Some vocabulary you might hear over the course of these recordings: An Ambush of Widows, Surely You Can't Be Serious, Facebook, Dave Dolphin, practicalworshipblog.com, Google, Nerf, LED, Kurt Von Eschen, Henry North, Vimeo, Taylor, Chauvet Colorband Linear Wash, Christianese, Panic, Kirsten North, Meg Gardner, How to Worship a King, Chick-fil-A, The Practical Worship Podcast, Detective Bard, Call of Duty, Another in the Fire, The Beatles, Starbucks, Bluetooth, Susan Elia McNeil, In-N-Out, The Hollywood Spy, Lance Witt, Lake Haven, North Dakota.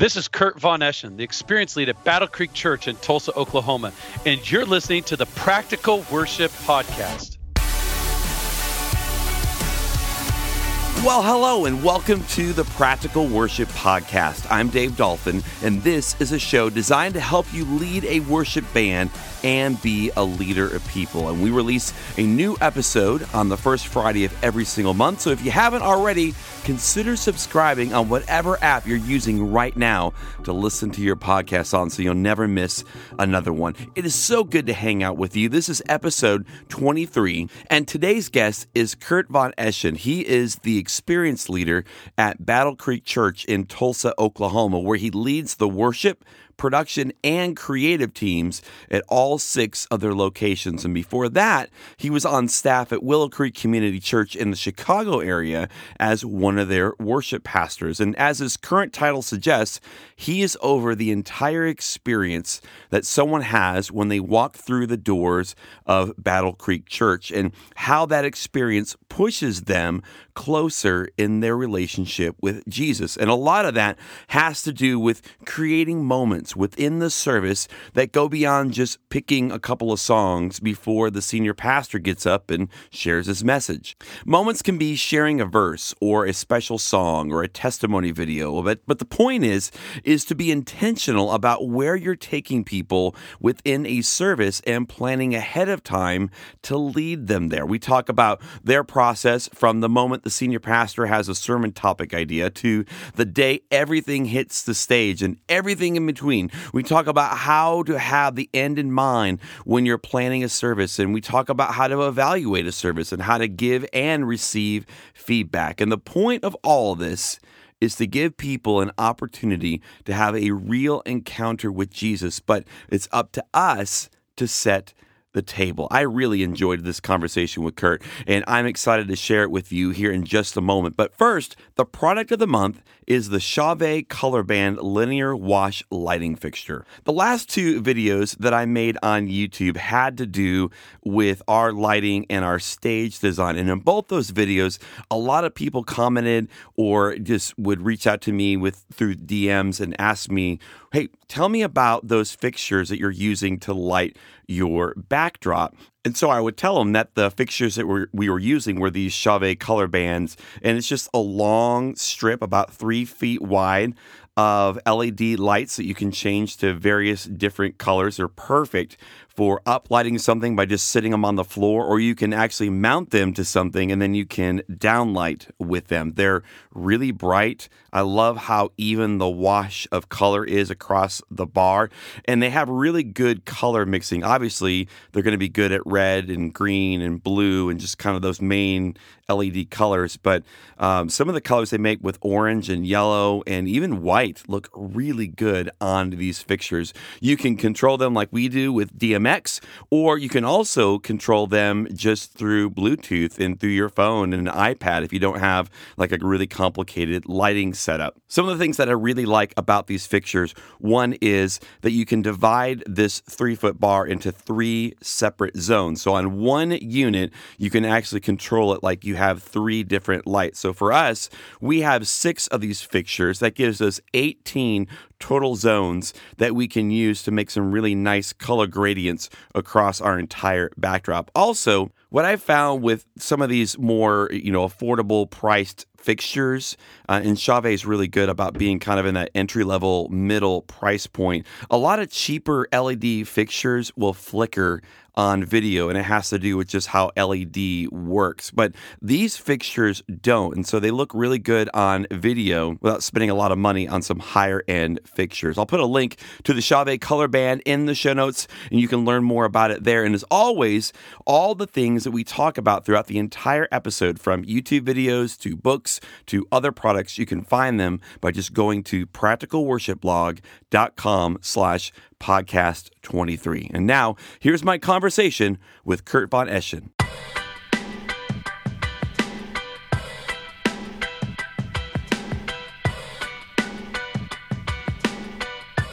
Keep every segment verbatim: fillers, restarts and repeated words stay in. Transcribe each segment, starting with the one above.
This is Kurt Von Eschen, the experience lead at Battle Creek Church in Tulsa, Oklahoma, and you're listening to the Practical Worship Podcast. Well, hello, and welcome to the Practical Worship Podcast. I'm Dave Dolphin, and this is a show designed to help you lead a worship band and be a leader of people. And we release a new episode on the first Friday of every single month. So if you haven't already, consider subscribing on whatever app you're using right now to listen to your podcast on so you'll never miss another one. It is so good to hang out with you. This is episode twenty-three, and today's guest is Kurt Von Eschen. He is the experience leader at Battle Creek Church in Tulsa, Oklahoma, where he leads the worship, production, and creative teams at all six of their locations. And before that, he was on staff at Willow Creek Community Church in the Chicago area as one of their worship pastors. And as his current title suggests, he is over the entire experience that someone has when they walk through the doors of Battle Creek Church and how that experience pushes them closer in their relationship with Jesus. And a lot of that has to do with creating moments within the service that go beyond just picking a couple of songs before the senior pastor gets up and shares his message. Moments can be sharing a verse or a special song or a testimony video, but, but the point is, is to be intentional about where you're taking people within a service and planning ahead of time to lead them there. We talk about their process from the moment the senior pastor has a sermon topic idea to the day everything hits the stage and everything in between. We talk about how to have the end in mind when you're planning a service, and we talk about how to evaluate a service and how to give and receive feedback. And the point of all of this is to give people an opportunity to have a real encounter with Jesus, but it's up to us to set the table. I really enjoyed this conversation with Kurt, and I'm excited to share it with you here in just a moment. But first, the product of the month is the Chauvet Colorband Linear Wash lighting fixture. The last two videos that I made on YouTube had to do with our lighting and our stage design. And in both those videos, a lot of people commented or just would reach out to me with through D Ms and ask me, hey, tell me about those fixtures that you're using to light your backdrop. And so I would tell them that the fixtures that we're, we were using were these Chauvet color bands, and it's just a long strip about three feet wide of L E D lights that you can change to various different colors. They're perfect for uplighting something by just sitting them on the floor, or you can actually mount them to something and then you can downlight with them. They're really bright. I love how even the wash of color is across the bar, and they have really good color mixing. Obviously, they're going to be good at red and green and blue and just kind of those main L E D colors, but um, some of the colors they make with orange and yellow and even white look really good on these fixtures. You can control them like we do with D M X, or you can also control them just through Bluetooth and through your phone and an iPad if you don't have like a really complicated lighting setup. Some of the things that I really like about these fixtures, one is that you can divide this three-foot bar into three separate zones. So on one unit, you can actually control it like you have three different lights. So for us, we have six of these fixtures. That gives us eighteen total zones that we can use to make some really nice color gradients across our entire backdrop. Also, what I found with some of these more, you know, affordable priced fixtures, uh, and Chauvet is really good about being kind of in that entry-level middle price point. A lot of cheaper L E D fixtures will flicker on video, and it has to do with just how L E D works. But these fixtures don't, and so they look really good on video without spending a lot of money on some higher-end fixtures. I'll put a link to the Chauvet color band in the show notes, and you can learn more about it there. And as always, all the things that we talk about throughout the entire episode, from YouTube videos to books to other products, you can find them by just going to practical worship blog dot com slash podcast twenty-three. And now, here's my conversation with Kurt Von Eschen.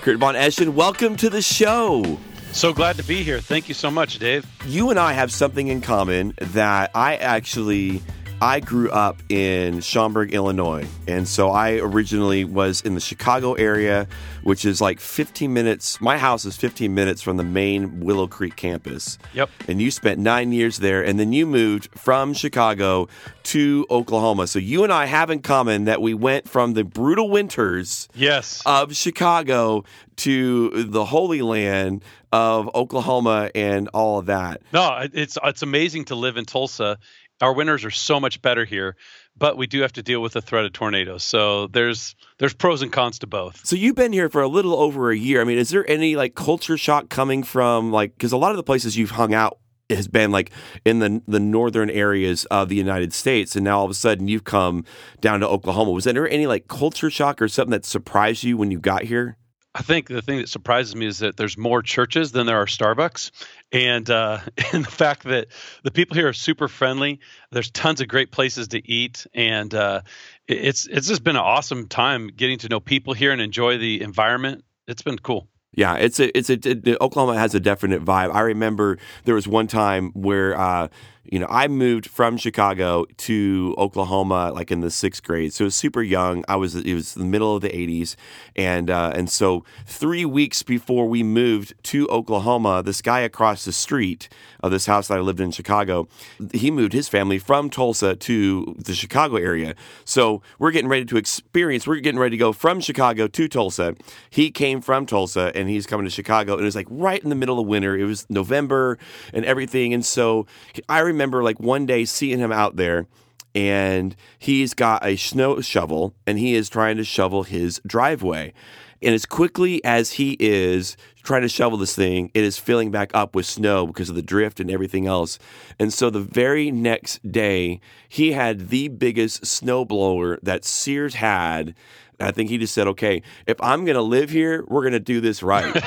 Kurt Von Eschen, welcome to the show. So glad to be here. Thank you so much, Dave. You and I have something in common that I actually I grew up in Schaumburg, Illinois, and so I originally was in the Chicago area, which is like fifteen minutes. My house is fifteen minutes from the main Willow Creek campus. Yep. And you spent nine years there, and then you moved from Chicago to Oklahoma. So you and I have in common that we went from the brutal winters yes. of Chicago to the Holy Land of Oklahoma and all of that. No, it's it's amazing to live in Tulsa. Our winters are so much better here, but we do have to deal with the threat of tornadoes. So there's there's pros and cons to both. So you've been here for a little over a year. I mean, is there any like culture shock coming from like, because a lot of the places you've hung out has been like in the the northern areas of the United States, and now all of a sudden you've come down to Oklahoma. Was there any like culture shock or something that surprised you when you got here? I think the thing that surprises me is that there's more churches than there are Starbucks. And, uh, and the fact that the people here are super friendly, there's tons of great places to eat. And uh, it's it's just been an awesome time getting to know people here and enjoy the environment. It's been cool. Yeah, it's a, it's a, it, Oklahoma has a definite vibe. I remember there was one time where, uh, you know, I moved from Chicago to Oklahoma like in the sixth grade. So it was super young. I was, it was the middle of the eighties. And, uh, and so three weeks before we moved to Oklahoma, this guy across the street of this house that I lived in Chicago, he moved his family from Tulsa to the Chicago area. So we're getting ready to experience, we're getting ready to go from Chicago to Tulsa. He came from Tulsa and he's coming to Chicago. And it was like right in the middle of winter. It was November and everything. And so I remember remember like one day seeing him out there, and he's got a snow shovel and he is trying to shovel his driveway. And as quickly as he is trying to shovel this thing, it is filling back up with snow because of the drift and everything else. And so the very next day, he had the biggest snowblower that Sears had. I think he just said, okay, if I'm going to live here, we're going to do this right.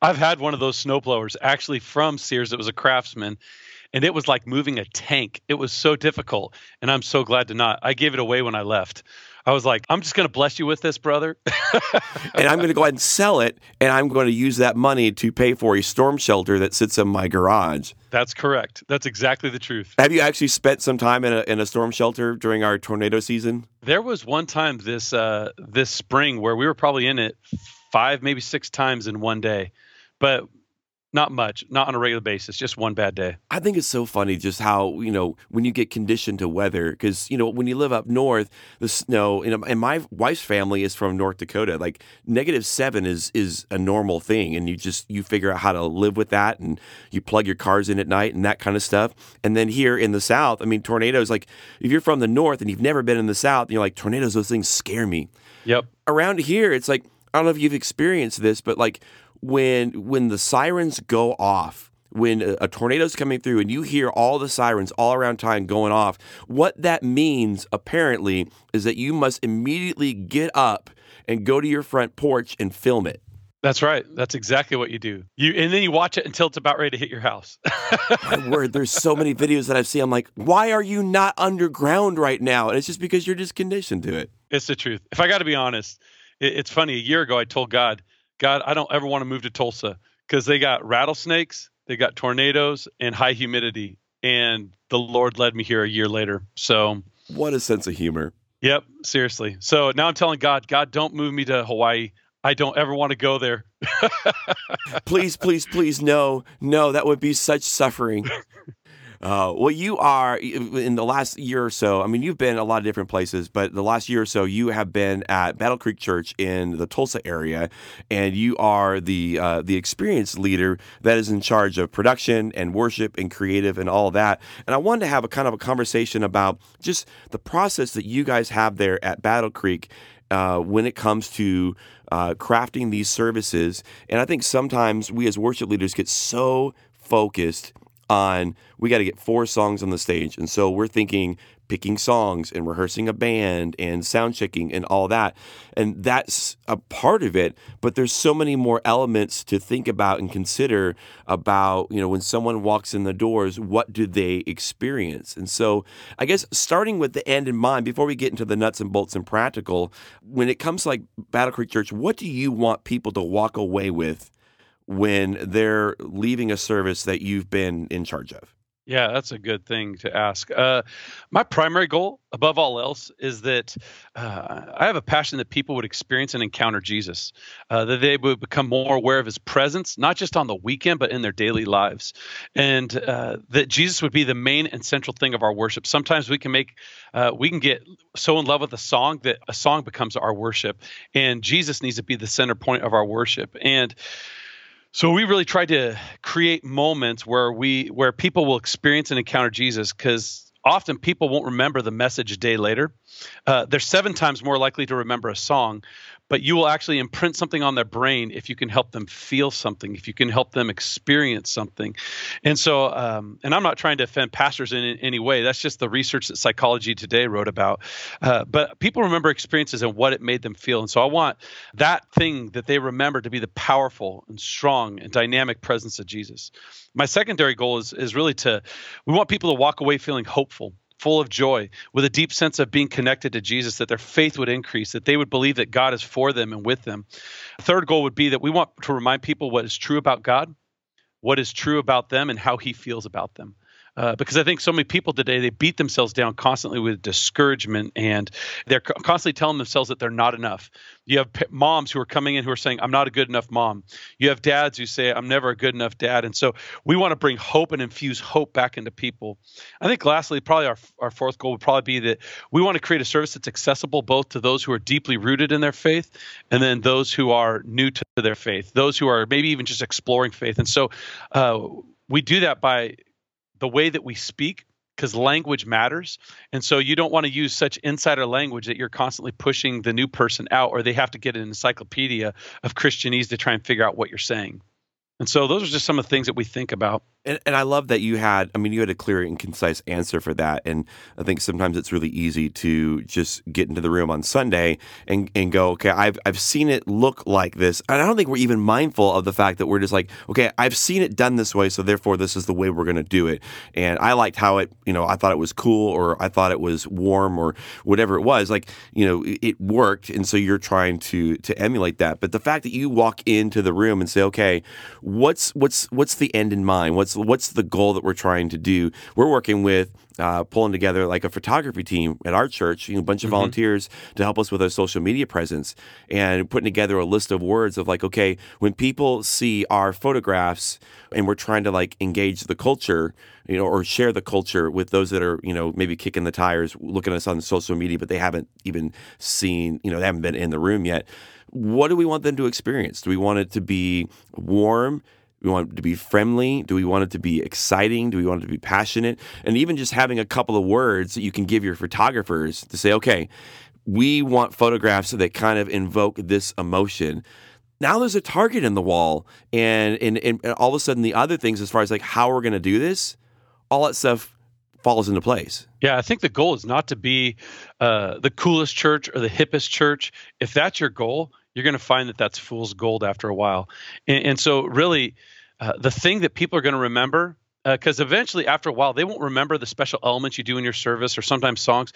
I've had one of those snowblowers actually from Sears. It was a Craftsman. And it was like moving a tank. It was so difficult. And I'm so glad to not. I gave it away when I left. I was like, I'm just going to bless you with this, brother. And I'm going to go ahead and sell it. And I'm going to use that money to pay for a storm shelter that sits in my garage. That's correct. That's exactly the truth. Have you actually spent some time in a in a storm shelter during our tornado season? There was one time this uh, this spring where we were probably in it five, maybe six times in one day. But not much, not on a regular basis, just one bad day. I think it's so funny just how, you know, when you get conditioned to weather, because, you know, when you live up north, the snow, you know, and my wife's family is from North Dakota, like negative seven is is a normal thing. And you just, you figure out how to live with that, and you plug your cars in at night and that kind of stuff. And then here in the South, I mean, tornadoes, like if you're from the North and you've never been in the South, you're like, tornadoes, those things scare me. Yep. Around here, it's like, I don't know if you've experienced this, but like, When when the sirens go off, when a, a tornado's coming through and you hear all the sirens all around time going off, what that means apparently is that you must immediately get up and go to your front porch and film it. That's right. That's exactly what you do. You and then you watch it until it's about ready to hit your house. My word, there's so many videos that I've seen. I'm like, why are you not underground right now? And it's just because you're just conditioned to it. It's the truth. If I got to be honest, it, it's funny. A year ago, I told God, God, I don't ever want to move to Tulsa because they got rattlesnakes, they got tornadoes, and high humidity. And the Lord led me here a year later. So, what a sense of humor. Yep, seriously. So now I'm telling God, God, don't move me to Hawaii. I don't ever want to go there. Please, please, please, no, no, that would be such suffering. Uh, well, you are, in the last year or so, I mean, you've been a lot of different places, but the last year or so, you have been at Battle Creek Church in the Tulsa area, and you are the uh, the experienced leader that is in charge of production and worship and creative and all that. And I wanted to have a kind of a conversation about just the process that you guys have there at Battle Creek Uh, when it comes to uh, crafting these services. And I think sometimes we as worship leaders get so focused on, we got to get four songs on the stage. And so we're thinking picking songs and rehearsing a band and sound checking and all that. And that's a part of it, but there's so many more elements to think about and consider about, you know, when someone walks in the doors, what do they experience? And so I guess starting with the end in mind, before we get into the nuts and bolts and practical, when it comes to like Battle Creek Church, what do you want people to walk away with when they're leaving a service that you've been in charge of? Yeah, that's a good thing to ask. Uh, my primary goal, above all else, is that uh, I have a passion that people would experience and encounter Jesus, uh, that they would become more aware of his presence, not just on the weekend, but in their daily lives, and uh, that Jesus would be the main and central thing of our worship. Sometimes we can make, uh, we can get so in love with a song that a song becomes our worship, and Jesus needs to be the center point of our worship. And so we really tried to create moments where we where people will experience and encounter Jesus, because often people won't remember the message a day later. Uh, they're seven times more likely to remember a song, but you will actually imprint something on their brain if you can help them feel something, if you can help them experience something. And so, um, and I'm not trying to offend pastors in, in any way. That's just the research that Psychology Today wrote about. Uh, but people remember experiences and what it made them feel. And so I want that thing that they remember to be the powerful and strong and dynamic presence of Jesus. My secondary goal is, is really to, we want people to walk away feeling hopeful, full of joy, with a deep sense of being connected to Jesus, that their faith would increase, that they would believe that God is for them and with them. A third goal would be that we want to remind people what is true about God, what is true about them, and how he feels about them. Uh, because I think so many people today, they beat themselves down constantly with discouragement, and they're co- constantly telling themselves that they're not enough. You have p- moms who are coming in who are saying, I'm not a good enough mom. You have dads who say, I'm never a good enough dad. And so we want to bring hope and infuse hope back into people. I think lastly, probably our, our fourth goal would probably be that we want to create a service that's accessible both to those who are deeply rooted in their faith and then those who are new to their faith, those who are maybe even just exploring faith. And so uh, we do that by the way that we speak, because language matters. And so you don't want to use such insider language that you're constantly pushing the new person out, or they have to get an encyclopedia of Christianese to try and figure out what you're saying. And so those are just some of the things that we think about. And, and I love that you had, I mean, you had a clear and concise answer for that. And I think sometimes it's really easy to just get into the room on Sunday and, and go, okay, I've I've seen it look like this. And I don't think we're even mindful of the fact that we're just like, okay, I've seen it done this way, so therefore this is the way we're going to do it. And I liked how it, you know, I thought it was cool, or I thought it was warm, or whatever it was. Like, you know, it, it worked. And so you're trying to to emulate that. But the fact that you walk into the room and say, okay, What's what's what's the end in mind? What's what's the goal that we're trying to do? We're working with uh, pulling together like a photography team at our church, you know, a bunch of mm-hmm. volunteers to help us with our social media presence, and putting together a list of words of like, okay, when people see our photographs, and we're trying to like engage the culture, you know, or share the culture with those that are, you know, maybe kicking the tires, looking at us on social media, but they haven't even seen, you know, they haven't been in the room yet. What do we want them to experience? Do we want it to be warm? Do we want it to be friendly? Do we want it to be exciting? Do we want it to be passionate? And even just having a couple of words that you can give your photographers to say, okay, we want photographs that kind of invoke this emotion. Now there's a target in the wall. And, and, and all of a sudden the other things, as far as like how we're going to do this, all that stuff falls into place. Yeah, I think the goal is not to be uh, the coolest church or the hippest church. If that's your goal, you're going to find that that's fool's gold after a while. And, and so really, uh, the thing that people are going to remember, because uh, eventually after a while, they won't remember the special elements you do in your service or sometimes songs,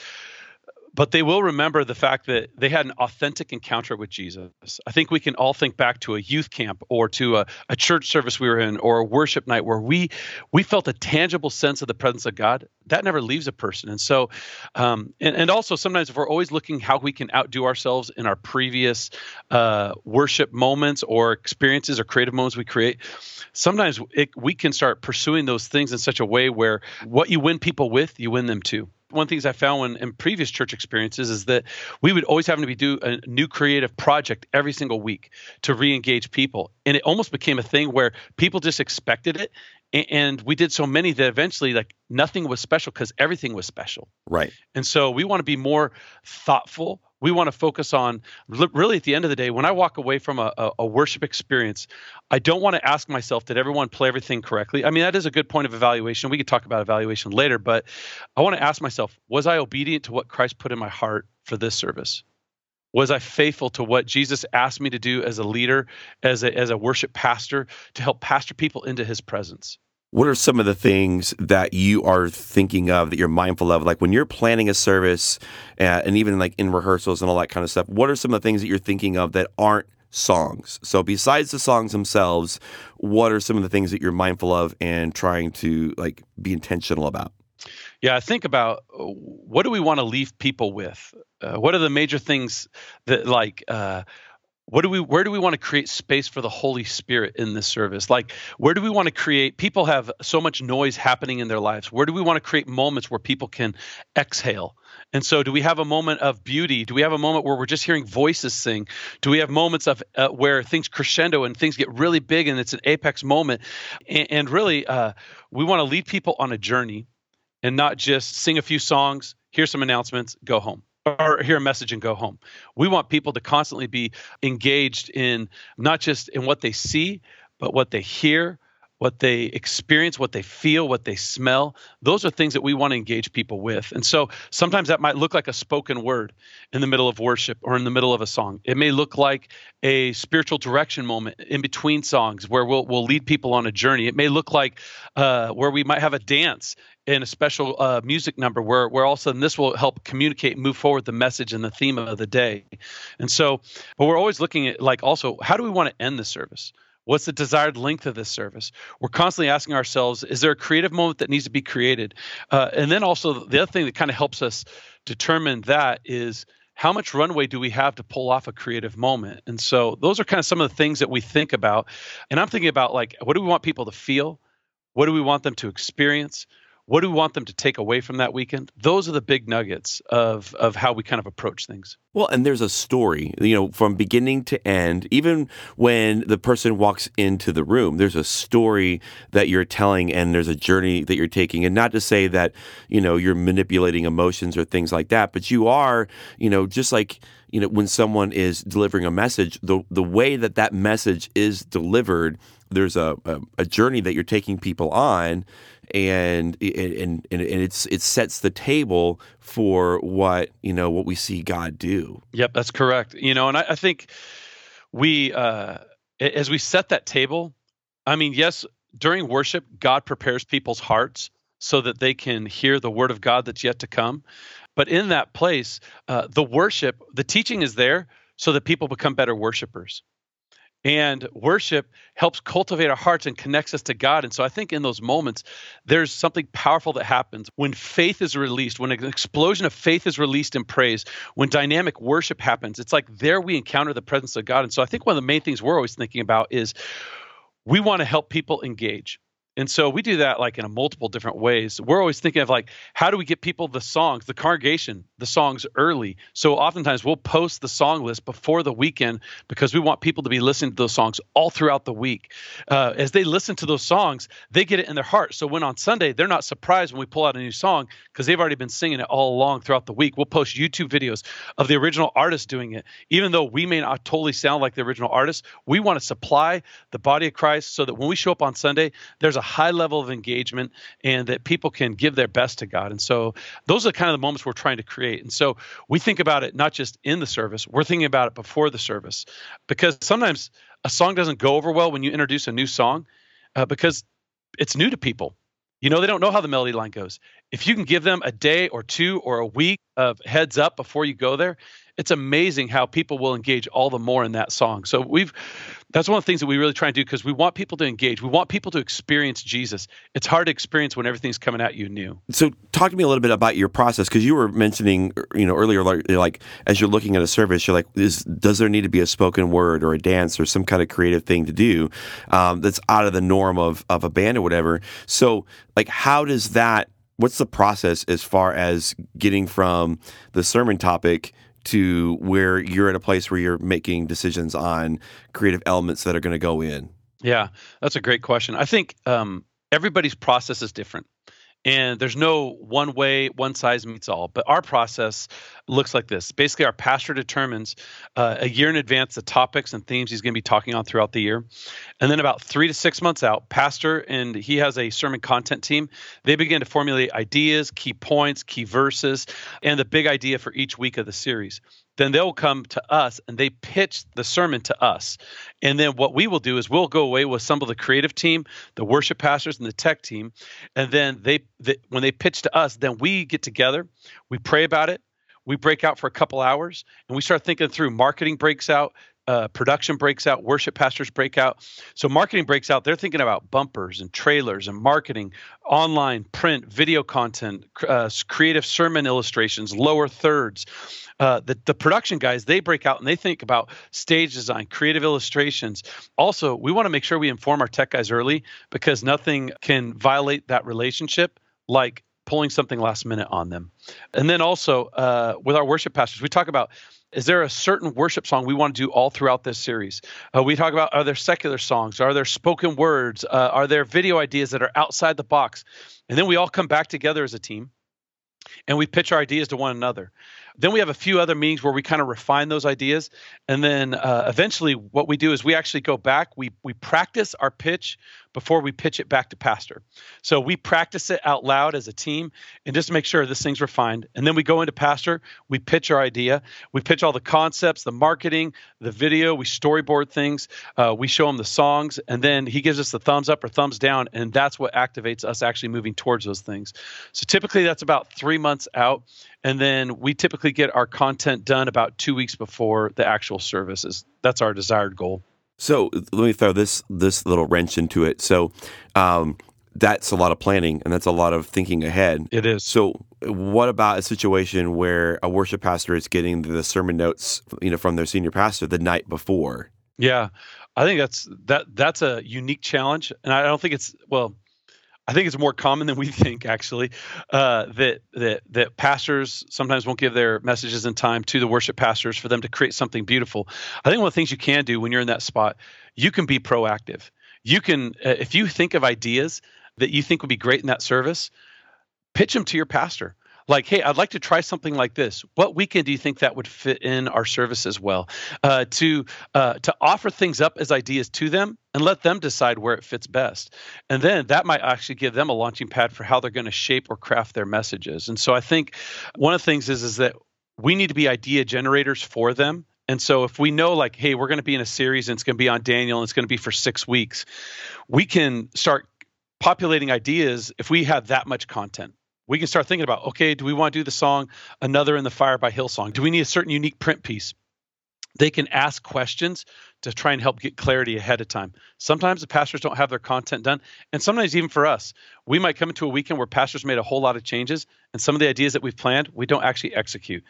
but they will remember the fact that they had an authentic encounter with Jesus. I think we can all think back to a youth camp or to a, a church service we were in, or a worship night where we we felt a tangible sense of the presence of God. That never leaves a person. And so, um, and, and also sometimes if we're always looking how we can outdo ourselves in our previous uh, worship moments or experiences or creative moments we create, sometimes it, we can start pursuing those things in such a way where what you win people with, you win them too. One of the things I found when, in previous church experiences is that we would always have to be do a new creative project every single week to re-engage people. And it almost became a thing where people just expected it. And we did so many that eventually like nothing was special because everything was special. Right. And so we want to be more thoughtful. We want to focus on really at the end of the day, when I walk away from a, a, a worship experience, I don't want to ask myself, did everyone play everything correctly? I mean, that is a good point of evaluation. We could talk about evaluation later, but I want to ask myself, was I obedient to what Christ put in my heart for this service? Was I faithful to what Jesus asked me to do as a leader, as a, as a worship pastor, to help pastor people into his presence? What are some of the things that you are thinking of, that you're mindful of, like when you're planning a service uh, and even like in rehearsals and all that kind of stuff? What are some of the things that you're thinking of that aren't songs. So besides the songs themselves, what are some of the things that you're mindful of and trying to like be intentional about? Yeah, think about what do we want to leave people with? Uh, what are the major things that like uh, what do we where do we want to create space for the Holy Spirit in this service? Like where do we want to create? People have so much noise happening in their lives. Where do we want to create moments where people can exhale? And so do we have a moment of beauty? Do we have a moment where we're just hearing voices sing? Do we have moments of uh, where things crescendo and things get really big and it's an apex moment? And, and really, uh, we want to lead people on a journey and not just sing a few songs, hear some announcements, go home, or hear a message and go home. We want people to constantly be engaged in not just in what they see, but what they hear, what they experience, what they feel, what they smell. Those are things that we want to engage people with. And so sometimes that might look like a spoken word in the middle of worship or in the middle of a song. It may look like a spiritual direction moment in between songs where we'll we'll lead people on a journey. It may look like uh, where we might have a dance in a special uh, music number where, where all of a sudden this will help communicate and move forward the message and the theme of the day. And so, but we're always looking at like also, how do we want to end the service? What's the desired length of this service? We're constantly asking ourselves, is there a creative moment that needs to be created? Uh, and then also the other thing that kind of helps us determine that is how much runway do we have to pull off a creative moment? And so those are kind of some of the things that we think about. And I'm thinking about like, what do we want people to feel? What do we want them to experience? What do we want them to take away from that weekend? Those are the big nuggets of of how we kind of approach things. Well, and there's a story, you know, from beginning to end, even when the person walks into the room, there's a story that you're telling and there's a journey that you're taking. And not to say that, you know, you're manipulating emotions or things like that, but you are, you know, just like, you know, when someone is delivering a message, the the way that that message is delivered, there's a, a, a journey that you're taking people on, and and and it's it sets the table for what you know what we see God do. Yep, that's correct. You know, and I, I think we uh, as we set that table, I mean, yes, during worship, God prepares people's hearts so that they can hear the word of God that's yet to come. But in that place, uh, the worship, the teaching is there so that people become better worshipers. And worship helps cultivate our hearts and connects us to God. And so I think in those moments, there's something powerful that happens when faith is released, when an explosion of faith is released in praise, when dynamic worship happens. It's like there we encounter the presence of God. And so I think one of the main things we're always thinking about is we want to help people engage. And so we do that like in a multiple different ways. We're always thinking of like, how do we get people the songs, the congregation, the songs early? So oftentimes we'll post the song list before the weekend because we want people to be listening to those songs all throughout the week. Uh, as they listen to those songs, they get it in their heart. So when on Sunday, they're not surprised when we pull out a new song because they've already been singing it all along throughout the week. We'll post YouTube videos of the original artist doing it. Even though we may not totally sound like the original artist, we want to supply the body of Christ so that when we show up on Sunday, there's a high level of engagement and that people can give their best to God. And so those are kind of the moments we're trying to create. And so we think about it not just in the service, we're thinking about it before the service, because sometimes a song doesn't go over well when you introduce a new song uh, because it's new to people. You know, they don't know how the melody line goes. If you can give them a day or two or a week of heads up before you go there, it's amazing how people will engage all the more in that song. So we've, that's one of the things that we really try and do because we want people to engage. We want people to experience Jesus. It's hard to experience when everything's coming at you new. So talk to me a little bit about your process, because you were mentioning, you know, earlier, like, like as you're looking at a service, you're like, is, does there need to be a spoken word or a dance or some kind of creative thing to do um, that's out of the norm of of a band or whatever? So like, how does that, what's the process as far as getting from the sermon topic to where you're at a place where you're making decisions on creative elements that are going to go in? Yeah, that's a great question. I think um, everybody's process is different. And there's no one way, one size meets all. But our process looks like this. Basically, our pastor determines uh, a year in advance the topics and themes he's going to be talking on throughout the year. And then about three to six months out, pastor and he has a sermon content team. They begin to formulate ideas, key points, key verses, and the big idea for each week of the series. Then they'll come to us and they pitch the sermon to us. And then what we will do is we'll go away with some of the creative team, the worship pastors and the tech team. And then they, they when they pitch to us, then we get together, we pray about it, we break out for a couple hours, and we start thinking through marketing breaks out, Uh, production breaks out, worship pastors break out. So marketing breaks out. They're thinking about bumpers and trailers and marketing, online, print, video content, uh, creative sermon illustrations, lower thirds. Uh, the, the production guys, they break out and they think about stage design, creative illustrations. Also, we want to make sure we inform our tech guys early, because nothing can violate that relationship like pulling something last minute on them. And then also uh, with our worship pastors, we talk about, is there a certain worship song we want to do all throughout this series? Uh, we talk about, are there secular songs? Are there spoken words? Uh, are there video ideas that are outside the box? And then we all come back together as a team and we pitch our ideas to one another. Then we have a few other meetings where we kind of refine those ideas. And then uh, eventually what we do is we actually go back. We we practice our pitch before we pitch it back to pastor. So we practice it out loud as a team and just make sure this thing's refined. And then we go into pastor, we pitch our idea. We pitch all the concepts, the marketing, the video. We storyboard things. Uh, we show him the songs. And then he gives us the thumbs up or thumbs down. And that's what activates us actually moving towards those things. So typically that's about three months out. And then we typically get our content done about two weeks before the actual services. That's our desired goal. So let me throw this this little wrench into it. So um, that's a lot of planning, and that's a lot of thinking ahead. It is. So what about a situation where a worship pastor is getting the sermon notes, you know, from their senior pastor the night before? Yeah, I think that's that that's a unique challenge, and I don't think it's well. I think it's more common than we think, actually, uh, that that that pastors sometimes won't give their messages in time to the worship pastors for them to create something beautiful. I think one of the things you can do when you're in that spot, you can be proactive. You can, uh, if you think of ideas that you think would be great in that service, pitch them to your pastor. Like, hey, I'd like to try something like this. What weekend do you think that would fit in our service as well? Uh, to uh, to offer things up as ideas to them and let them decide where it fits best. And then that might actually give them a launching pad for how they're going to shape or craft their messages. And so I think one of the things is, is that we need to be idea generators for them. And so if we know, like, hey, we're going to be in a series and it's going to be on Daniel and it's going to be for six weeks, we can start populating ideas if we have that much content. We can start thinking about, okay, do we want to do the song Another in the Fire by Hillsong? Do we need a certain unique print piece? They can ask questions to try and help get clarity ahead of time. Sometimes the pastors don't have their content done. And sometimes even for us, we might come into a weekend where pastors made a whole lot of changes, and some of the ideas that we've planned, we don't actually execute.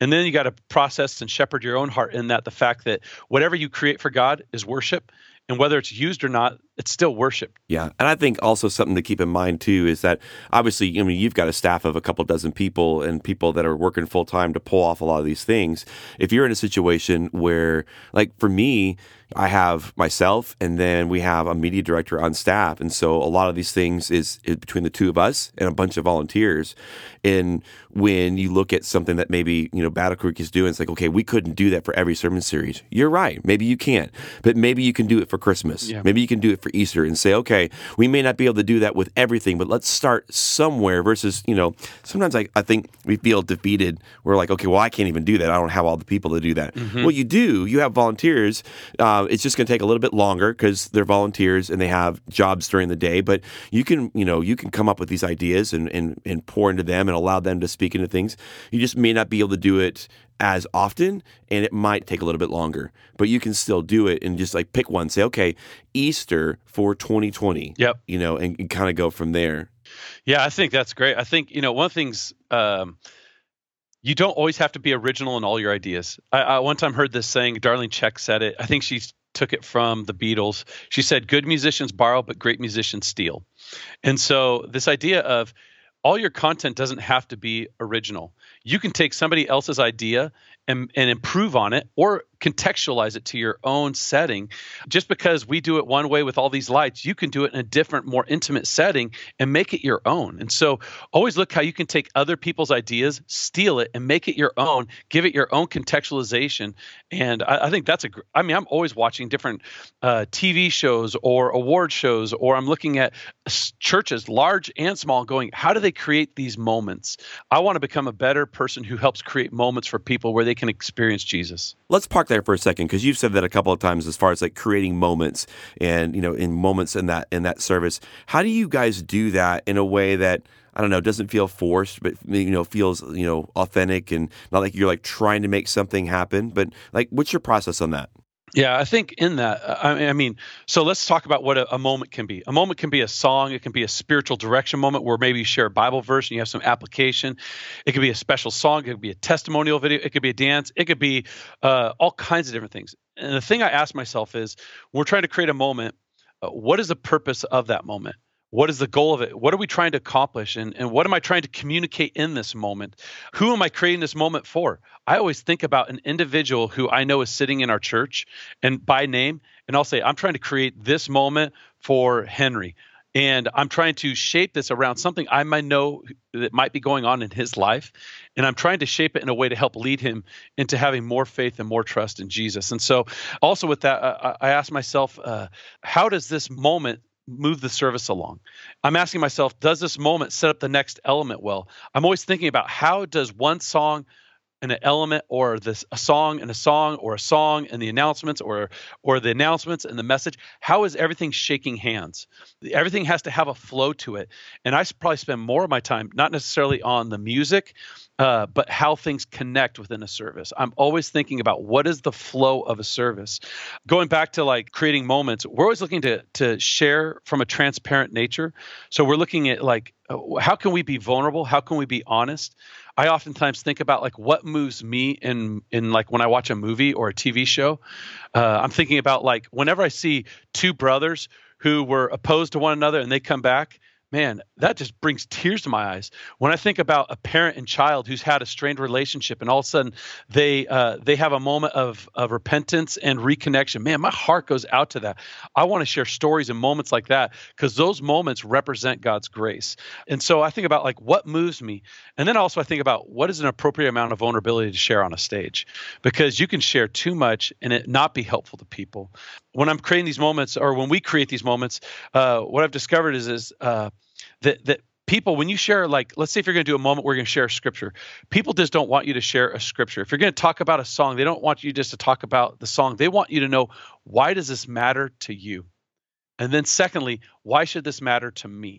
And then you got to process and shepherd your own heart in that, the fact that whatever you create for God is worship. And whether it's used or not, it's still worship. Yeah. And I think also something to keep in mind, too, is that obviously, I mean, you've got a staff of a couple dozen people and people that are working full time to pull off a lot of these things. If you're in a situation where, like for me, I have myself and then we have a media director on staff. And so a lot of these things is, is between the two of us and a bunch of volunteers. And when you look at something that maybe, you know, Battle Creek is doing, it's like, okay, we couldn't do that for every sermon series. You're right. Maybe you can't, but maybe you can do it for Christmas. Yeah. Maybe you can do it for Easter and say, okay, we may not be able to do that with everything, but let's start somewhere versus, you know, sometimes I, I think we feel defeated. We're like, okay, well, I can't even do that. I don't have all the people to do that. Mm-hmm. Well, you do. You have volunteers. Uh, it's just going to take a little bit longer because they're volunteers and they have jobs during the day, but you can, you know, you can come up with these ideas and, and, and pour into them and allow them to speak into things. You just may not be able to do it as often, and it might take a little bit longer, but you can still do it and just like pick one, say, okay, Easter for twenty twenty, yep, you know, and, and kind of go from there. Yeah, I think that's great. I think, you know, one of the things, um, you don't always have to be original in all your ideas. I, I one time heard this saying, Darlene Zschech said it. I think she took it from The Beatles. She said, good musicians borrow, but great musicians steal. And so this idea of all your content doesn't have to be original. You can take somebody else's idea and, and improve on it or contextualize it to your own setting. Just because we do it one way with all these lights, you can do it in a different, more intimate setting and make it your own. And so always look how you can take other people's ideas, steal it, and make it your own, give it your own contextualization. And I, I think that's a, gr- I mean, I'm always watching different uh, T V shows or award shows, or I'm looking at s- churches, large and small, going, how do they create these moments? I want to become a better person who helps create moments for people where they can experience Jesus. Let's park that there for a second, because you've said that a couple of times as far as like creating moments and, you know, in moments in that in that service. How do you guys do that in a way that, I don't know, doesn't feel forced, but, you know, feels, you know, authentic and not like you're like trying to make something happen, but like, what's your process on that? Yeah, I think in that, I mean, so let's talk about what a, a moment can be. A moment can be a song. It can be a spiritual direction moment where maybe you share a Bible verse and you have some application. It could be a special song. It could be a testimonial video. It could be a dance. It could be uh, all kinds of different things. And the thing I ask myself is, when we're trying to create a moment, uh, what is the purpose of that moment? What is the goal of it? What are we trying to accomplish? And, and what am I trying to communicate in this moment? Who am I creating this moment for? I always think about an individual who I know is sitting in our church and by name, and I'll say, I'm trying to create this moment for Henry. And I'm trying to shape this around something I might know that might be going on in his life. And I'm trying to shape it in a way to help lead him into having more faith and more trust in Jesus. And so also with that, I, I ask myself, uh, how does this moment move the service along? I'm asking myself, does this moment set up the next element well? I'm always thinking about how does one song and an element, or this a song and a song, or a song and the announcements, or or the announcements and the message, how is everything shaking hands? Everything has to have a flow to it. And I probably spend more of my time, not necessarily on the music, Uh, but how things connect within a service. I'm always thinking about what is the flow of a service. Going back to like creating moments, we're always looking to to share from a transparent nature. So we're looking at like, how can we be vulnerable? How can we be honest? I oftentimes think about like what moves me in in like when I watch a movie or a T V show. Uh, I'm thinking about like whenever I see two brothers who were opposed to one another and they come back, man, that just brings tears to my eyes. When I think about a parent and child who's had a strained relationship and all of a sudden they uh, they have a moment of, of repentance and reconnection, man, my heart goes out to that. I want to share stories and moments like that because those moments represent God's grace. And so I think about like what moves me. And then also I think about what is an appropriate amount of vulnerability to share on a stage, because you can share too much and it not be helpful to people. When I'm creating these moments, or when we create these moments, uh, what I've discovered is, is uh, That that people, when you share, like, let's say if you're going to do a moment where you're going to share a scripture, people just don't want you to share a scripture. If you're going to talk about a song, they don't want you just to talk about the song. They want you to know, why does this matter to you? And then secondly, why should this matter to me?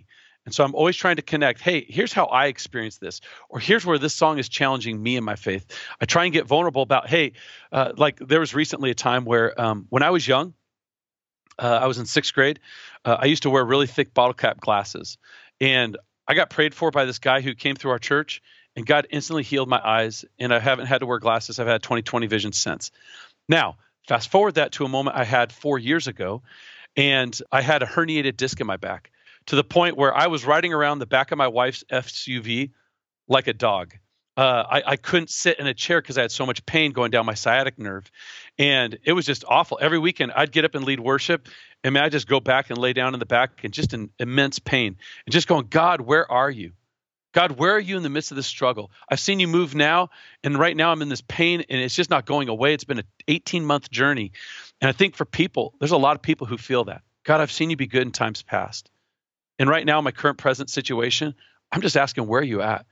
And so I'm always trying to connect, hey, here's how I experienced this, or here's where this song is challenging me in my faith. I try and get vulnerable about, hey, uh, like there was recently a time where um, when I was young, Uh, I was in sixth grade. Uh, I used to wear really thick bottle cap glasses. And I got prayed for by this guy who came through our church, and God instantly healed my eyes. And I haven't had to wear glasses. I've had twenty twenty vision since. Now, fast forward that to a moment I had four years ago, and I had a herniated disc in my back to the point where I was riding around the back of my wife's S U V like a dog. Uh, I, I couldn't sit in a chair because I had so much pain going down my sciatic nerve. And it was just awful. Every weekend I'd get up and lead worship, and man, I'd just go back and lay down in the back and just in immense pain and just going, God, where are you? God, where are you in the midst of this struggle? I've seen you move now, and right now I'm in this pain, and it's just not going away. It's been an eighteen-month journey. And I think for people, there's a lot of people who feel that. God, I've seen you be good in times past. And right now, my current present situation, I'm just asking, where are you at?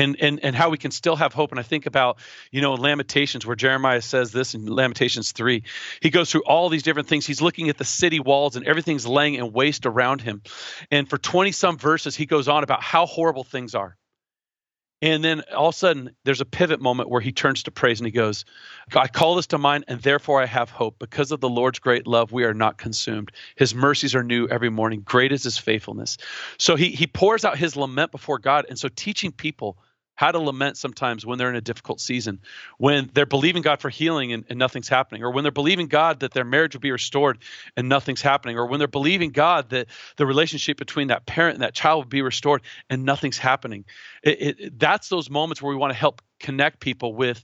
And, and and how we can still have hope. And I think about, you know, Lamentations, where Jeremiah says this in Lamentations three. He goes through all these different things. He's looking at the city walls and everything's laying in waste around him. And for twenty-some verses, he goes on about how horrible things are. And then all of a sudden, there's a pivot moment where he turns to praise and he goes, I call this to mind, and therefore I have hope. Because of the Lord's great love, we are not consumed. His mercies are new every morning. Great is his faithfulness. So he he pours out his lament before God. And so teaching people how to lament sometimes when they're in a difficult season, when they're believing God for healing and, and nothing's happening, or when they're believing God that their marriage will be restored and nothing's happening, or when they're believing God that the relationship between that parent and that child will be restored and nothing's happening. It, it, that's those moments where we want to help connect people with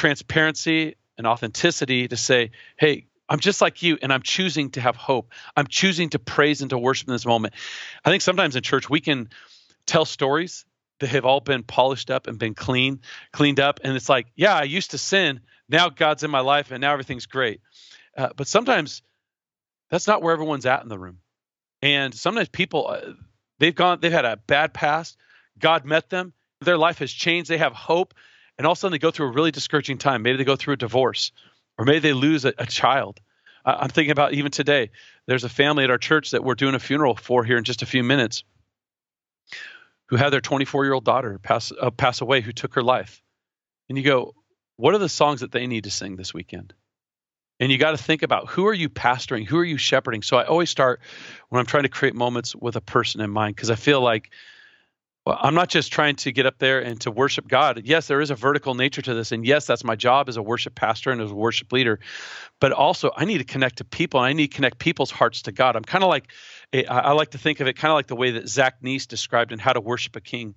transparency and authenticity to say, hey, I'm just like you, and I'm choosing to have hope. I'm choosing to praise and to worship in this moment. I think sometimes in church we can tell stories that have all been polished up and been clean, cleaned up. And it's like, yeah, I used to sin. Now God's in my life and now everything's great. Uh, but sometimes that's not where everyone's at in the room. And sometimes people, uh, they've gone, they've had a bad past. God met them. Their life has changed. They have hope. And all of a sudden they go through a really discouraging time. Maybe they go through a divorce, or maybe they lose a, a child. Uh, I'm thinking about even today, there's a family at our church that we're doing a funeral for here in just a few minutes, who had their twenty-four-year-old daughter pass uh, pass away, who took her life. And you go, what are the songs that they need to sing this weekend? And you got to think about, who are you pastoring? Who are you shepherding? So I always start when I'm trying to create moments with a person in mind, because I feel like, well, I'm not just trying to get up there and to worship God. Yes, there is a vertical nature to this. And yes, that's my job as a worship pastor and as a worship leader. But also, I need to connect to people, and I need to connect people's hearts to God. I'm kind of like, I like to think of it kind of like the way that Zach Neese described in How to Worship a King.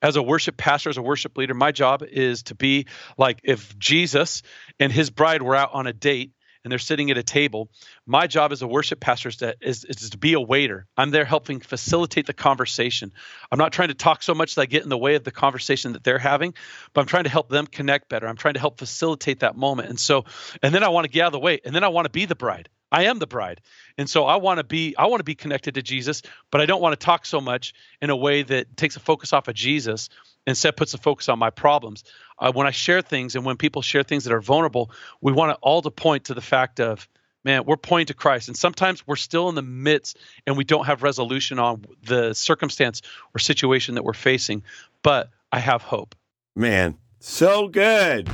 As a worship pastor, as a worship leader, my job is to be like if Jesus and his bride were out on a date and they're sitting at a table, my job as a worship pastor is to, is, is to be a waiter. I'm there helping facilitate the conversation. I'm not trying to talk so much that I get in the way of the conversation that they're having, but I'm trying to help them connect better. I'm trying to help facilitate that moment. And so, and then I want to get out of the way, and then I want to be the bride. I am the bride. And so I want to be I want to be connected to Jesus, but I don't want to talk so much in a way that takes the focus off of Jesus and instead puts the focus on my problems. Uh, when I share things, and when people share things that are vulnerable, we want it all to point to the fact of, man, we're pointing to Christ. And sometimes we're still in the midst and we don't have resolution on the circumstance or situation that we're facing, but I have hope. Man, so good.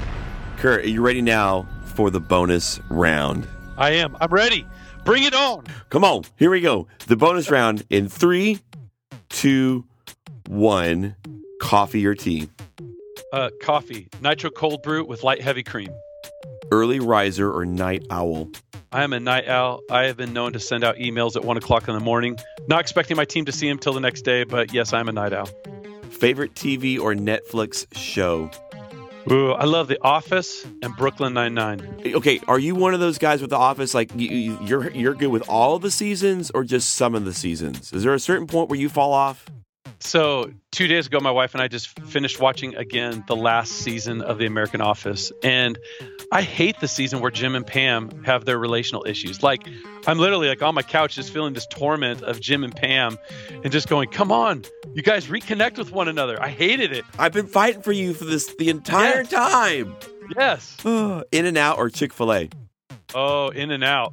Kurt, are you ready now for the bonus round? I am. I'm ready. Bring it on. Come on. Here we go. The bonus round in three, two, one. Coffee or tea? Uh, coffee. Nitro cold brew with light heavy cream. Early riser or night owl? I am a night owl. I have been known to send out emails at one o'clock in the morning. Not expecting my team to see them till the next day, but yes, I'm a night owl. Favorite T V or Netflix show? Ooh, I love The Office and Brooklyn Nine-Nine. Okay, are you one of those guys with The Office, like, you, you're you're good with all of the seasons or just some of the seasons? Is there a certain point where you fall off? So two days ago, my wife and I just finished watching again the last season of The American Office. And I hate the season where Jim and Pam have their relational issues. Like, I'm literally like on my couch just feeling this torment of Jim and Pam and just going, come on, you guys reconnect with one another. I hated it. I've been fighting for you for this the entire yes. time. Yes. In-N-Out or Chick-fil-A? Oh, In-N-Out.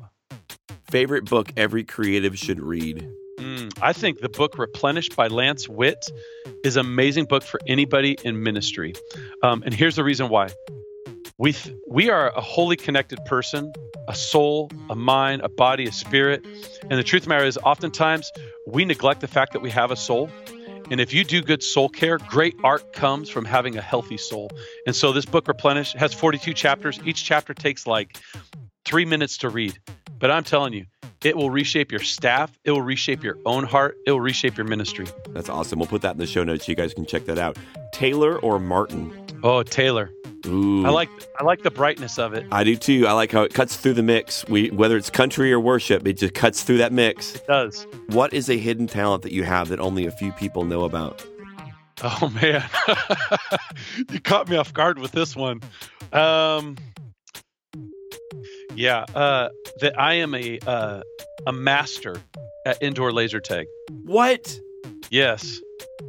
Favorite book every creative should read? Mm, I think the book Replenished by Lance Witt is an amazing book for anybody in ministry. Um, and here's the reason why. We th- we are a wholly connected person, a soul, a mind, a body, a spirit. And the truth of the matter is, oftentimes, we neglect the fact that we have a soul. And if you do good soul care, great art comes from having a healthy soul. And so this book Replenished has forty-two chapters. Each chapter takes like three minutes to read. But I'm telling you, it will reshape your staff. It will reshape your own heart. It will reshape your ministry. That's awesome. We'll put that in the show notes. You guys can check that out. Taylor or Martin? Oh, Taylor. Ooh. I like I like the brightness of it. I do too. I like how it cuts through the mix. We, whether it's country or worship, it just cuts through that mix. It does. What is a hidden talent that you have that only a few people know about? Oh, man. You caught me off guard with this one. Um... Yeah, uh, that I am a uh, a master at indoor laser tag. What? Yes.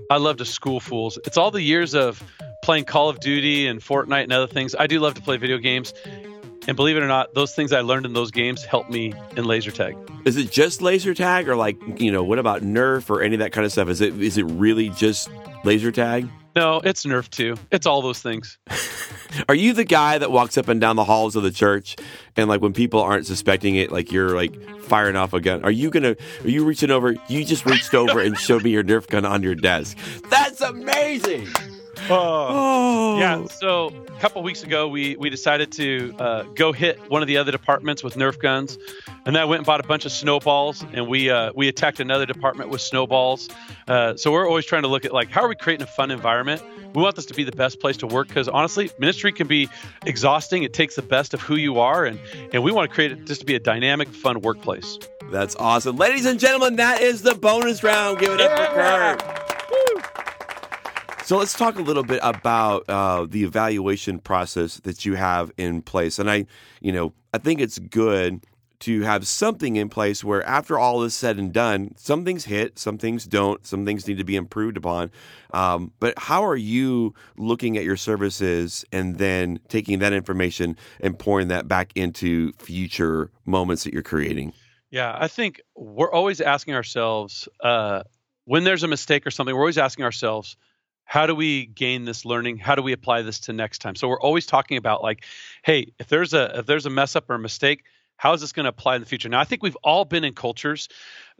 I love to school fools. It's all the years of playing Call of Duty and Fortnite and other things. I do love to play video games. And believe it or not, those things I learned in those games helped me in laser tag. Is it just laser tag, or like, you know, what about Nerf or any of that kind of stuff? Is it is it really just laser tag? No, it's Nerf too. It's all those things. Are you the guy that walks up and down the halls of the church and, like, when people aren't suspecting it, like, you're, like, firing off a gun? Are you going to, are you reaching over? You just reached over and showed me your Nerf gun on your desk. That's amazing. Uh, oh. Yeah, so a couple weeks ago, we, we decided to uh, go hit one of the other departments with Nerf guns. And then I went and bought a bunch of snowballs, and we uh, we attacked another department with snowballs. Uh, so we're always trying to look at, like, how are we creating a fun environment? We want this to be the best place to work because, honestly, ministry can be exhausting. It takes the best of who you are, and, and we want to create it just to be a dynamic, fun workplace. That's awesome. Ladies and gentlemen, that is the bonus round. Give it yeah. up for Kurt. So let's talk a little bit about uh, the evaluation process that you have in place. And I, you know, I think it's good to have something in place where after all is said and done, some things hit, some things don't, some things need to be improved upon. Um, but how are you looking at your services and then taking that information and pouring that back into future moments that you're creating? Yeah, I think we're always asking ourselves, uh, when there's a mistake or something, we're always asking ourselves, How do we gain this learning? How do we apply this to next time? So we're always talking about like, hey, if there's a if there's a mess up or a mistake, how is this going to apply in the future? Now, I think we've all been in cultures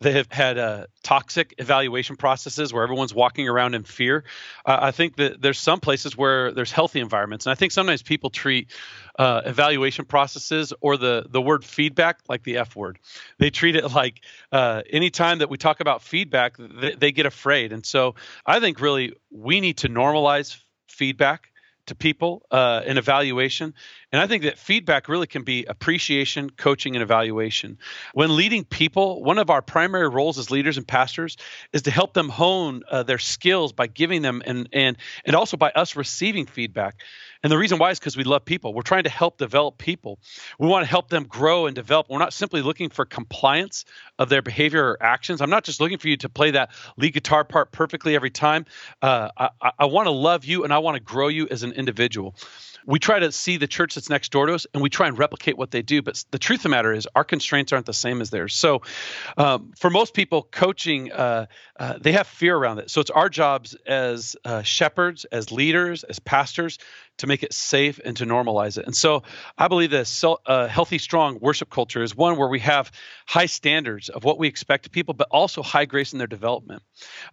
that have had uh, toxic evaluation processes where everyone's walking around in fear. Uh, I think that there's some places where there's healthy environments. And I think sometimes people treat uh, evaluation processes or the, the word feedback like the F word. They treat it like uh, any time that we talk about feedback, they, they get afraid. And so I think really we need to normalize feedback to people uh, in evaluation. And I think that feedback really can be appreciation, coaching, and evaluation. When leading people, one of our primary roles as leaders and pastors is to help them hone uh, their skills by giving them and and and also by us receiving feedback. And the reason why is because we love people. We're trying to help develop people. We want to help them grow and develop. We're not simply looking for compliance of their behavior or actions. I'm not just looking for you to play that lead guitar part perfectly every time. Uh, I, I want to love you and I want to grow you as an individual. We try to see the church that's next door to us, and we try and replicate what they do. But the truth of the matter is our constraints aren't the same as theirs. So um, for most people, coaching, uh, uh, they have fear around it. So it's our jobs as uh, shepherds, as leaders, as pastors, to make it safe and to normalize it. And so I believe that a healthy, strong worship culture is one where we have high standards of what we expect of people, but also high grace in their development.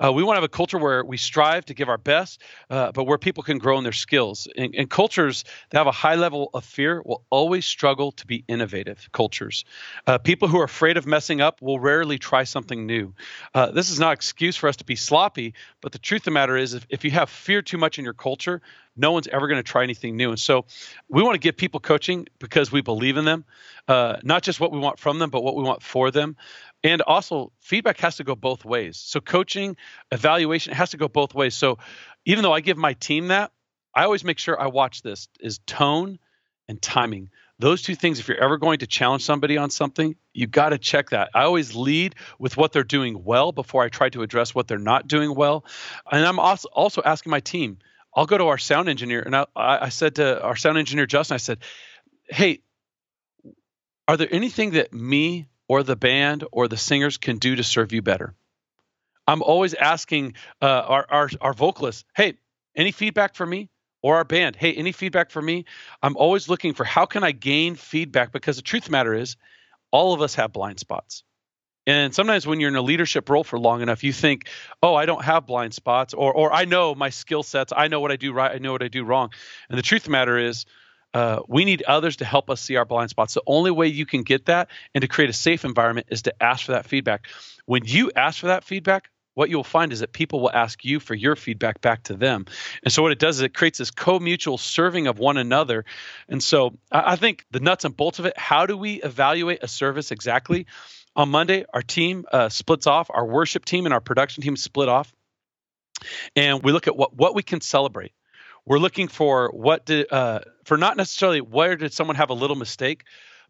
Uh, we want to have a culture where we strive to give our best, uh, but where people can grow in their skills. And, and cultures that have a high level of fear will always struggle to be innovative cultures. Uh, people who are afraid of messing up will rarely try something new. Uh, this is not an excuse for us to be sloppy, but the truth of the matter is if, if you have fear too much in your culture, no one's ever going to try anything new. And so we want to give people coaching because we believe in them, uh, not just what we want from them, but what we want for them. And also feedback has to go both ways. So coaching, evaluation has to go both ways. So even though I give my team that, I always make sure I watch this is tone and timing. Those two things, if you're ever going to challenge somebody on something, you got to check that. I always lead with what they're doing well before I try to address what they're not doing well. And I'm also also asking my team, I'll go to our sound engineer, and I, I said to our sound engineer, Justin, I said, hey, are there anything that me or the band or the singers can do to serve you better? I'm always asking uh, our, our, our vocalists, hey, any feedback for me? Or our band, hey, any feedback for me? I'm always looking for how can I gain feedback, because the truth of the matter is all of us have blind spots. And sometimes when you're in a leadership role for long enough, you think, oh, I don't have blind spots, or or I know my skill sets. I know what I do right. I know what I do wrong. And the truth of the matter is uh, we need others to help us see our blind spots. The only way you can get that and to create a safe environment is to ask for that feedback. When you ask for that feedback, what you'll find is that people will ask you for your feedback back to them. And so what it does is it creates this co-mutual serving of one another. And so I think the nuts and bolts of it, how do we evaluate a service exactly? On Monday, our team uh, splits off. Our worship team and our production team split off. And we look at what, what we can celebrate. We're looking for what did, uh, for not necessarily where did someone have a little mistake,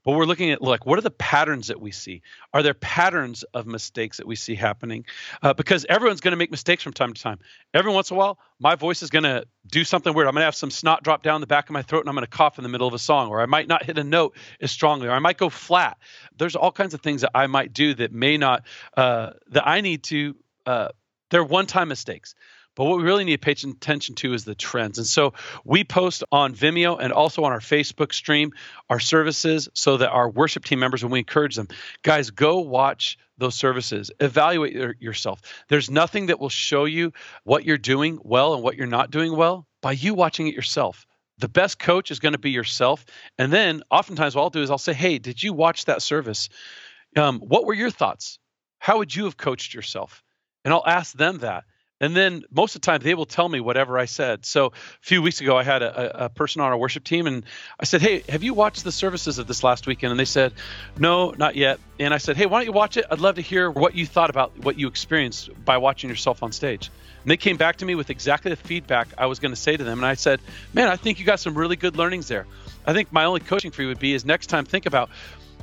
but we're looking at like, what are the patterns that we see? Are there patterns of mistakes that we see happening? Uh, because everyone's going to make mistakes from time to time. Every once in a while, my voice is going to do something weird. I'm going to have some snot drop down the back of my throat and I'm going to cough in the middle of a song, or I might not hit a note as strongly, or I might go flat. There's all kinds of things that I might do that may not, uh, that I need to, uh, they're one-time mistakes. But what we really need to pay attention to is the trends. And so we post on Vimeo and also on our Facebook stream our services so that our worship team members, when we encourage them, guys, go watch those services. Evaluate your, yourself. There's nothing that will show you what you're doing well and what you're not doing well by you watching it yourself. The best coach is going to be yourself. And then oftentimes what I'll do is I'll say, hey, did you watch that service? Um, what were your thoughts? How would you have coached yourself? And I'll ask them that. And then most of the time, they will tell me whatever I said. So a few weeks ago, I had a, a person on our worship team, and I said, hey, have you watched the services of this last weekend? And they said, no, not yet. And I said, hey, why don't you watch it? I'd love to hear what you thought about what you experienced by watching yourself on stage. And they came back to me with exactly the feedback I was going to say to them. And I said, man, I think you got some really good learnings there. I think my only coaching for you would be is next time, think about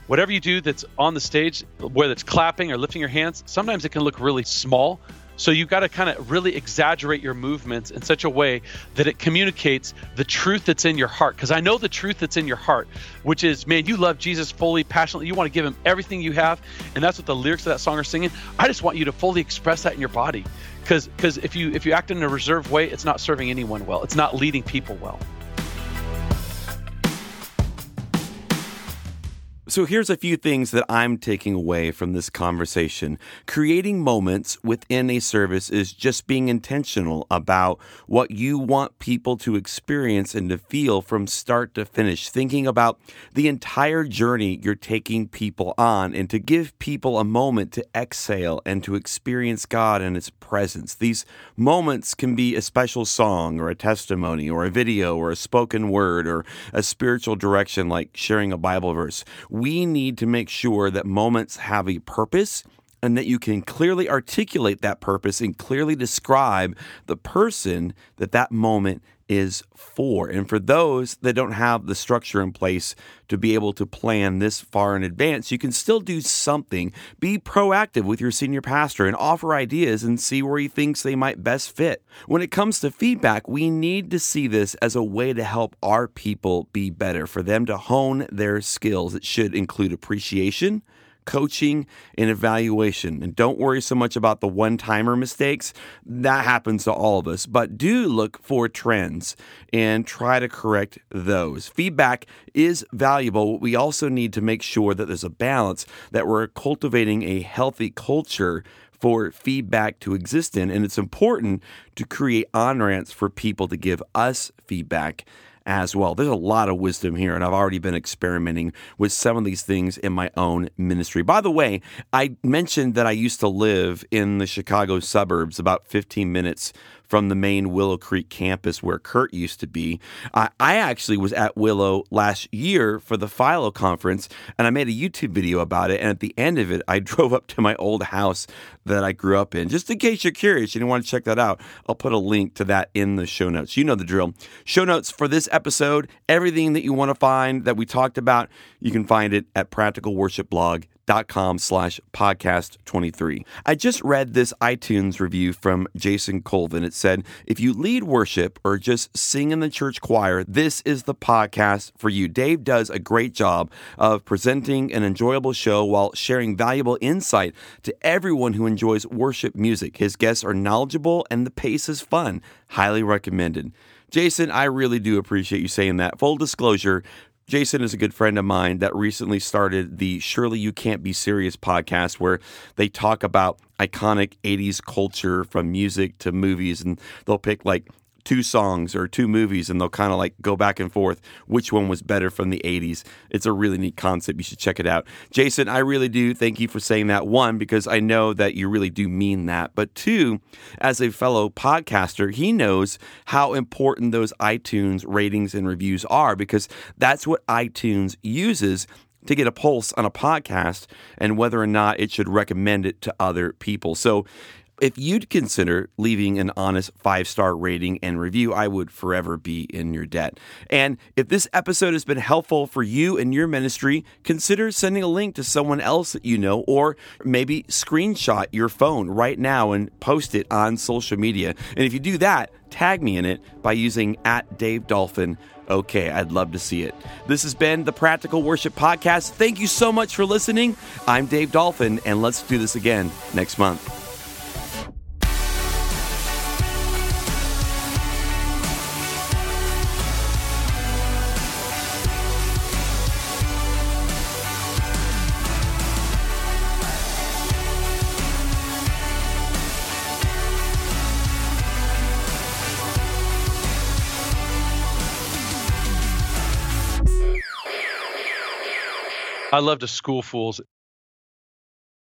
whatever you do that's on the stage, whether it's clapping or lifting your hands. Sometimes it can look really small, So you've got to kind of really exaggerate your movements in such a way that it communicates the truth that's in your heart. Because I know the truth that's in your heart, which is, man, you love Jesus fully, passionately. You want to give him everything you have. And that's what the lyrics of that song are singing. I just want you to fully express that in your body. Because because if you if you act in a reserved way, it's not serving anyone well. It's not leading people well. So here's a few things that I'm taking away from this conversation. Creating moments within a service is just being intentional about what you want people to experience and to feel from start to finish. Thinking about the entire journey you're taking people on and to give people a moment to exhale and to experience God and his presence. These moments can be a special song or a testimony or a video or a spoken word or a spiritual direction like sharing a Bible verse. We need to make sure that moments have a purpose and that you can clearly articulate that purpose and clearly describe the person that that moment is for. And for those that don't have the structure in place to be able to plan this far in advance, you can still do something. Be proactive with your senior pastor and offer ideas and see where he thinks they might best fit. When it comes to feedback, we need to see this as a way to help our people be better, for them to hone their skills. It should include appreciation, coaching, and evaluation. And don't worry so much about the one-timer mistakes. That happens to all of us. But do look for trends and try to correct those. Feedback is valuable. We also need to make sure that there's a balance, that we're cultivating a healthy culture for feedback to exist in. And it's important to create on-ramps for people to give us feedback as well. There's a lot of wisdom here, and I've already been experimenting with some of these things in my own ministry. By the way, I mentioned that I used to live in the Chicago suburbs, about fifteen minutes from the main Willow Creek campus where Kurt used to be. I, I actually was at Willow last year for the Philo conference, and I made a YouTube video about it. And at the end of it, I drove up to my old house that I grew up in. Just in case you're curious and you want to check that out, I'll put a link to that in the show notes. You know the drill. Show notes for this episode, everything that you want to find that we talked about, you can find it at practical worship blog dot com. dot com slash podcast twenty-three. I just read this iTunes review from Jason Colvin. It said, if you lead worship or just sing in the church choir, this is the podcast for you. Dave does a great job of presenting an enjoyable show while sharing valuable insight to everyone who enjoys worship music. His guests are knowledgeable and the pace is fun. Highly recommended. Jason, I really do appreciate you saying that. Full disclosure, Jason is a good friend of mine that recently started the Surely You Can't Be Serious podcast, where they talk about iconic eighties culture from music to movies, and they'll pick like two songs or two movies, and they'll kind of like go back and forth which one was better from the eighties. It's a really neat concept. You should check it out. Jason, I really do thank you for saying that, one, because I know that you really do mean that, but two, as a fellow podcaster, he knows how important those iTunes ratings and reviews are, because that's what iTunes uses to get a pulse on a podcast and whether or not it should recommend it to other people. So if you'd consider leaving an honest five-star rating and review, I would forever be in your debt. And if this episode has been helpful for you and your ministry, consider sending a link to someone else that you know, or maybe screenshot your phone right now and post it on social media. And if you do that, tag me in it by using at Dave Dolphin. Okay, I'd love to see it. This has been the Practical Worship Podcast. Thank you so much for listening. I'm Dave Dolphin, and let's do this again next month. I love to school fools.